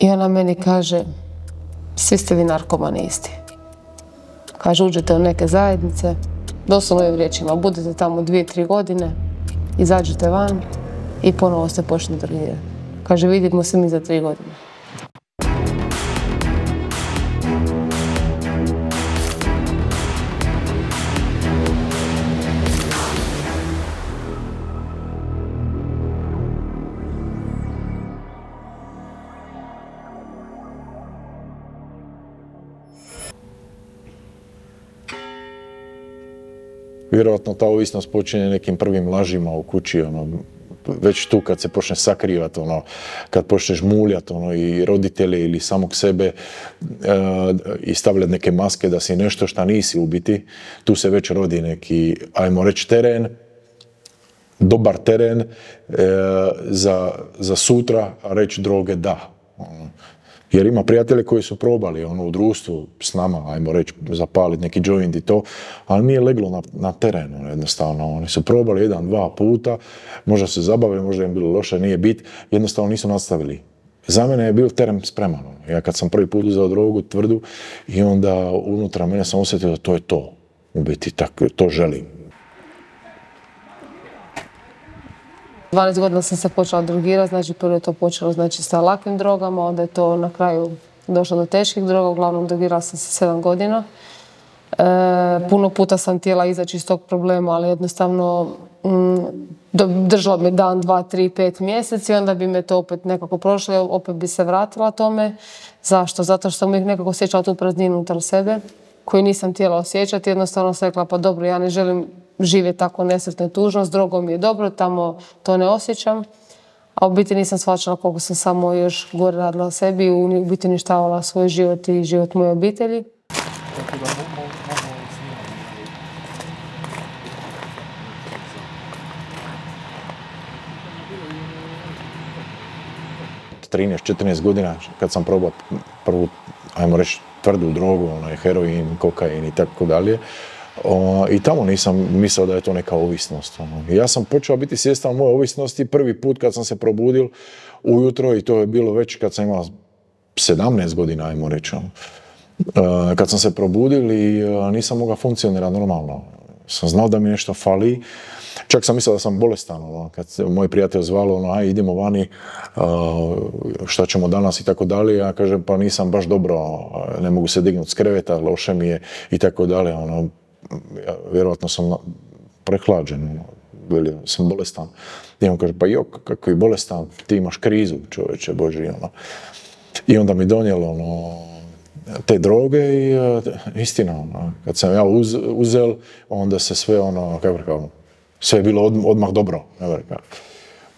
I ona meni kaže, svi ste vi narkomani isti. Kaže, uđete u neke zajednice, doslovno ovim riječima, budete tamo 2-3 godine, izađete van i ponovo se počne drogirati. Kaže, vidimo se mi za 3 godine. Vjerojatno ta ovisnost počinje nekim prvim lažima u kući, ono, već tu kad se počne sakrivati, ono, kad počneš muljati, ono, i roditelje ili samog sebe i stavljati neke maske da si nešto šta nisi u biti, tu se već rodi neki, ajmo reći, teren, dobar teren za sutra, a reći droge da. Ono. Jer ima prijatelje koji su probali, ono, u društvu s nama, ajmo reći, zapaliti neki joint i to, ali nije leglo na terenu, jednostavno. Oni su probali 1-2 puta, možda se zabave, možda im bilo loše, nije bit, jednostavno nisu nastavili. Za mene je bio teren spreman. Ja kad sam prvi put uzeo drogu tvrdu i onda unutra mene sam osjetio da to je to, u biti, tako, to želim. 12 godina sam se počela drogirati, znači prvo je to počelo, znači, sa lakim drogama, onda je to na kraju došlo do teških droga, uglavnom drogirala sam se 7 godina. Puno puta sam htjela izaći iz tog problema, ali jednostavno držalo me 1, 2, 3, 5 mjeseci, onda bi me to opet nekako prošlo, opet bi se vratila tome. Zašto? Zato što sam uvijek nekako osjećala tu prazninu unutar sebe, koju nisam htjela osjećati, jednostavno sam rekla, pa dobro, ja ne želim živjeti tako nesretno i tužno, s drogom je dobro, tamo to ne osjećam. A u biti nisam shvaćala koliko sam samo još gore radila o sebi i u biti uništavala svoj život i život moje obitelji. Od 13-14 godina kad sam probao prvu, ajmo reći, tvrdu drogu, onaj, heroin, kokain i tako dalje, i tamo nisam mislio da je to neka ovisnost. Ja sam počeo biti svjestan moje ovisnosti prvi put kad sam se probudil ujutro, i to je bilo već kad sam imao 17 godina, ajmo reći. Kad sam se probudil i nisam mogao funkcionirati normalno. Sam znao da mi nešto fali. Čak sam mislio da sam bolestan. Kad se moj prijatelj zvalo, aj idemo vani, šta ćemo danas i tako dalje, ja kažem pa nisam baš dobro, ne mogu se dignuti s kreveta, loše mi je i tako dalje. Ja vjerojatno sam prehlađen, ili sam bolestan. I on kaže, pa jok, kako je bolestan, ti imaš krizu, čovječe, bože, ono. I onda mi donijelo, te droge i istina, kad sam ja uzel, onda se sve, sve je bilo odmah dobro.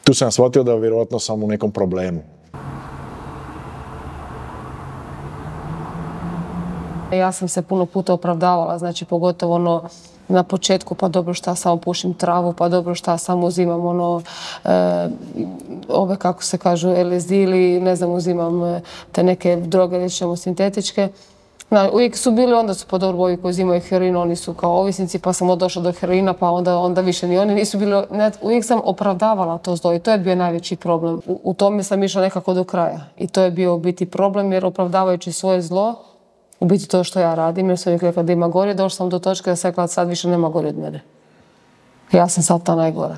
Tu sam shvatio da vjerojatno sam u nekom problemu. Ja sam se puno puta opravdavala, znači pogotovo na početku, pa dobro šta samo pušim travu, pa dobro šta samo uzimam ove kako se kažu LSD ili ne znam uzimam te neke droge rečemo sintetičke. Uvijek su bili, onda su podobno ovi koji uzimaju heroin, oni su kao ovisnici, pa sam došla do heroina, pa onda više ni oni nisu bili. Uvijek sam opravdavala to zlo i to je bio najveći problem. U tome sam išla nekako do kraja i to je bio u biti problem jer opravdavajući svoje zlo, u biti to što ja radim, jer sam uvijek rekla da ima gore, došla sam do točke da sam rekla sad više nema gore od mene. Ja sam sad ta najgora.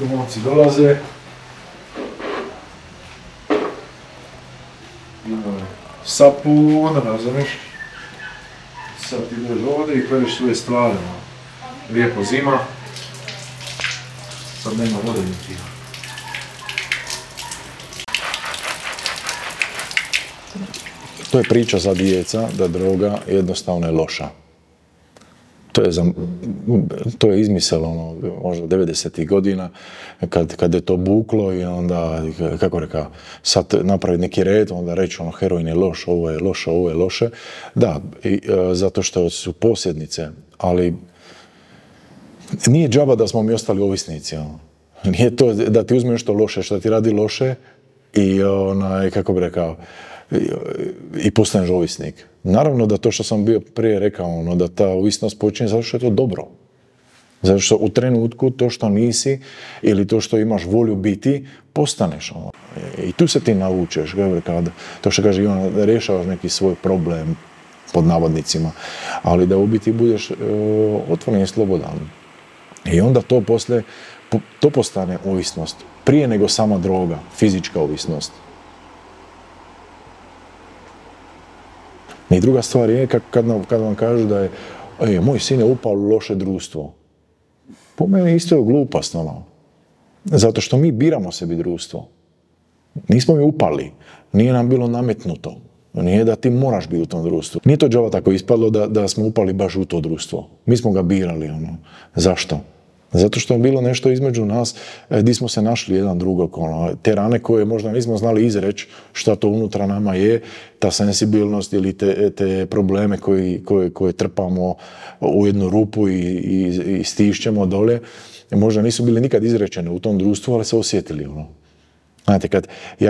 Domovci dolaze. Sapun, razumiješ? Sad ti ideš ovdje i koriš svoje stvari. Lijepo zima, sad nema vode niti. To je priča za djeca da droga jednostavno je loša. To je izmisel možda 90-ih godina kad je to buklo i onda, kako rekao, sad napraviti neki red, onda reći heroin je loš, ovo je loše, ovo je loše. Da, zato što su posjednice, ali nije džaba da smo mi ostali ovisnici. Nije to da ti uzme nešto loše, što ti radi loše i kako bi rekao, i postaneš ovisnik. Naravno da to što sam bio prije rekao, ono, da ta ovisnost počinje zato što je to dobro. Zato što u trenutku to što nisi ili to što imaš volju biti, postaneš. Ono. I tu se ti naučeš. Kad, to što kaže Ivana, da rješavaš neki svoj problem pod navodnicima, ali da u biti budeš otvoren i slobodan. I onda to poslije, to postane ovisnost. Prije nego sama droga, fizička ovisnost. I druga stvar je, kad vam kažu da je moj sin je upao u loše društvo. Po mene isto je glupost, ono. Zato što mi biramo sebi društvo. Nismo mi upali. Nije nam bilo nametnuto. Nije da ti moraš biti u tom društvu. Nije to džava tako ispadlo da smo upali baš u to društvo. Mi smo ga birali, ono. Zašto? Zato što je bilo nešto između nas gdje smo se našli jedan drugog, ono, te rane koje možda nismo znali izreći šta to unutra nama je, ta sensibilnost ili te probleme koje trpamo u jednu rupu i stišćemo dolje, možda nisu bili nikad izrečene u tom društvu, ali se osjetili, ono. Znate,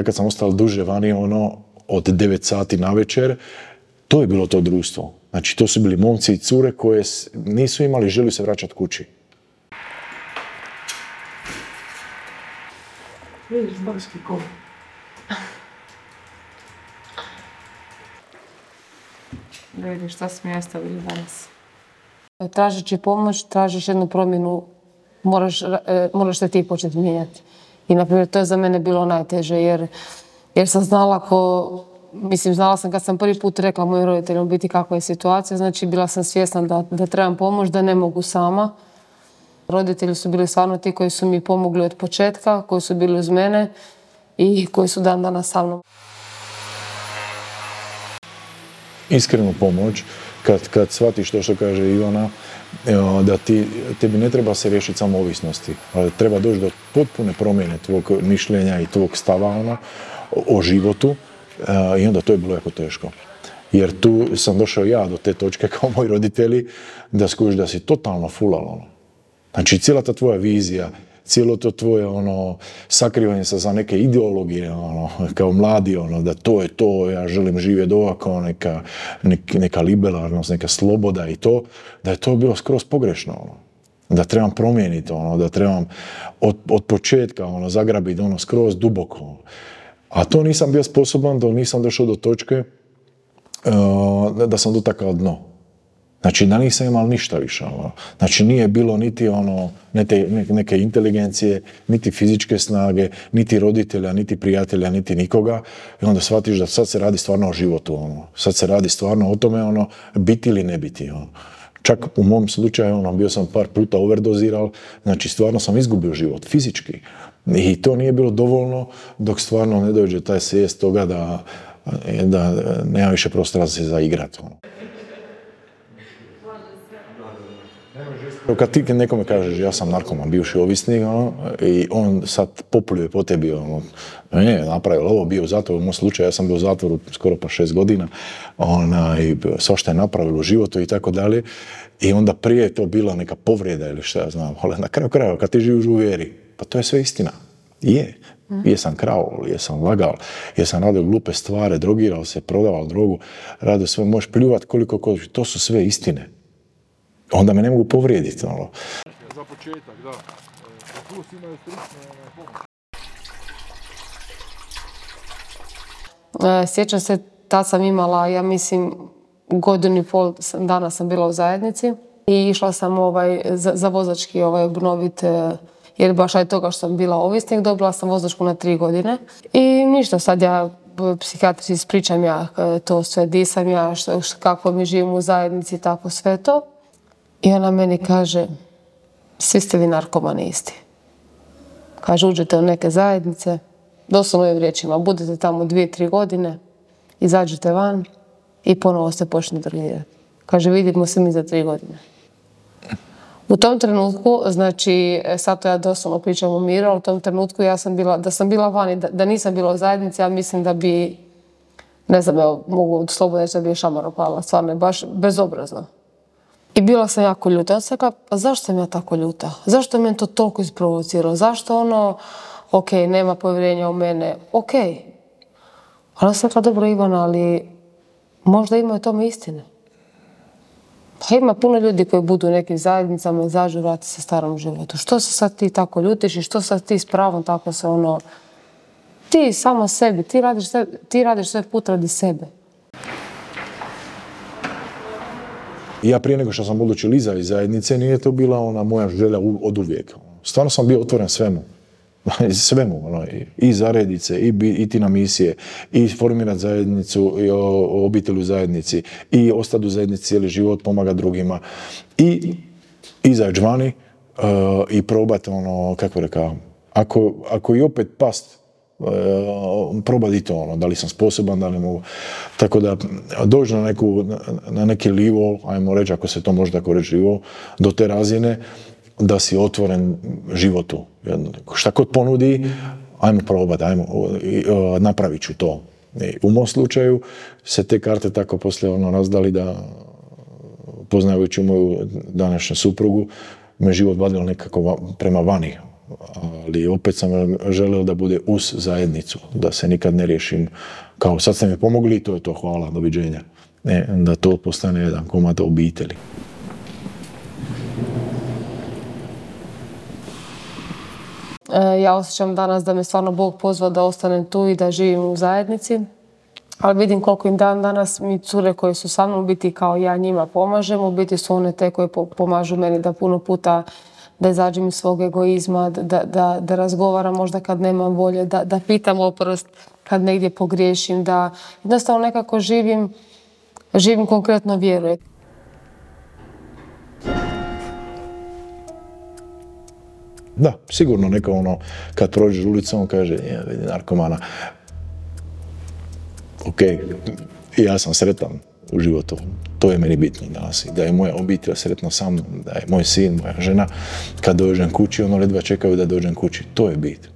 kad sam ostao duže vani, ono, od 9 sati na večer, to je bilo to društvo. Znači, to su bili momci i cure koje nisu imali želju se vraćati kući. Vidiš, barski kol. Da vidiš šta smo mi ostavili danas. Tražeći pomoć, tražiš jednu promjenu, moraš se ti početi mijenjati. I, na primjer, to je za mene bilo najteže, jer sam znala znala sam kad sam prvi put rekla mojim roditeljima biti kakva je situacija, znači bila sam svjesna da trebam pomoć, da ne mogu sama. Roditelji su bili stvarno ti koji su mi pomogli od početka, koji su bili uz mene i koji su dan danas sa mnom. Iskrenu pomoć, kad shvatiš to što kaže Ivana, da tebi ne treba se riješiti samo ovisnosti, ali treba doći do potpune promjene tvog mišljenja i tvog stava, ono, o životu, i onda to je bilo jako teško. Jer tu sam došao ja do te točke kao moji roditelji da skužiš da si totalno fulal, ono. Znači, cijela ta tvoja vizija, cijelo to tvoje, ono, sakrivanje za neke ideologije, ono, kao mladi, ono, da to je to, ja želim živjeti ovako, neka liberalnost, neka sloboda i to, da je to bilo skroz pogrešno, ono. Da trebam promijeniti, ono, da trebam od početka, ono, zagrabiti, ono, skroz duboko. Ono. A to nisam bio sposoban, da nisam došao do točke da sam dotakao dno. Znači, da nisam imao ništa više. Ono. Znači, nije bilo niti ono, neke inteligencije, niti fizičke snage, niti roditelja, niti prijatelja, niti nikoga. I onda shvatiš da sad se radi stvarno o životu. Ono. Sad se radi stvarno o tome, ono, biti ili ne biti. Ono. Čak u mom slučaju, ono, bio sam par puta overdoziral, znači stvarno sam izgubio život, fizički. I to nije bilo dovoljno dok stvarno ne dođe taj svijest toga da nema više prostora za se zaigrati. Ono. Kad ti nekome kažeš ja sam narkoman, bivši ovisnik, ono, i on sad popljuje po tebi, ono, ne, napravio ovo, bio u zatvoru, u moj slučaju ja sam bio u zatvoru skoro pa 6 godina, i svašta je napravilo u životu i tako dalje, i onda prije je to bila neka povrijeda ili šta ja znam, ali na kraju krajeva kad ti živiš u vjeri, pa to je sve istina, je. Jesam krao, jesam lagal, jesam radio glupe stvari, drogirao se, prodavao drogu, radio sve, možeš pljuvat koliko hoćeš, to su sve istine. Onda me ne mogu povrijediti, malo. Za početak, da. Plus imaju stručne pomoći. Sjećam se, tad sam imala, ja mislim, 1,5 dana sam bila u zajednici i išla sam za vozački obnoviti, jer baš aj toga što sam bila ovisnik, dobila sam vozačku na 3 godine. I ništa, sad ja psihijatrici ispričam ja to sve, di sam ja, kako mi živim u zajednici, tako sve to. I ona meni kaže, svi ste vi narkomani isti. Kaže, uđete u neke zajednice, doslovno ovim riječima, budete tamo 2-3 godine, izađete van i ponovo se počnete drogirati. Kaže, vidimo se mi za 3 godine. U tom trenutku, znači, sad to ja doslovno pričam o miru, u tom trenutku ja sam bila, da sam bila vani, da nisam bila u zajednici, ja mislim da bi, ne znam, evo, mogu slobodno reći da bi šamaro pala, stvarno je baš bezobrazno. I bila sam jako ljuta. Ja sam rekla, pa zašto sam ja tako ljuta? Zašto je meni to toliko isprovocirao? Zašto ono, ok, nema povjerenja u mene, ok. Ona sam rekla, dobro Ivana, ali možda ima u tome istine. Pa ima puno ljudi koji budu u nekim zajednicama i zađu vrati se starom životu. Što se sad ti tako ljutiš i što sad ti s pravom tako se ono... Ti sama sebi, ti radiš sve put radi sebe. Ja prije nego što sam budući Liza iz zajednice, nije to bila ona moja želja od uvijek. Stvarno sam bio otvoren svemu. Svemu, ono, i zaredice, i ti na misije, i formirati zajednicu, i obitelj u zajednici, i ostati u zajednici cijeli život, pomagati drugima, i izaći vani i probati ono, kako rekao, ako i opet past, probati to ono, da li sam sposoban, da li mogu, tako da dođi na neki livo, ajmo reći, ako se to može tako reći livo, do te razine, da si otvoren životu. Šta god ponudi, ajmo probati, napravit ću to. I u mom slučaju se te karte tako poslije ono razdali da, poznajući moju današnju suprugu, me život vadilo nekako prema vani. Ali opet sam želio da bude uz zajednicu, da se nikad ne riješim. Kao sad ste mi pomogli i to je to, hvala, doviđenja. Ne, da to postane jedan komad obitelji. Ja osjećam danas da me stvarno Bog pozvao da ostanem tu i da živim u zajednici. Ali vidim koliko im danas mi cure koje su sa mnom, u biti kao ja njima pomažem, u biti su one te koje pomažu meni da puno puta da izađem iz svog egoizma, da razgovaram možda kad nemam volje, da pitam oprost kad negdje pogriješim, da jednostavno nekako živim konkretno vjeru. Da, sigurno neka ono, kad prođeš ulicom, kaže, je, vidi narkomana. Ok, ja sam sretan u životu, to je meni bitno danas. Da je moja obitelj sretna sa mnom, da je moj sin, moja žena, kad dođem kući, ono ledva čekaju da dođem kući. To je bit.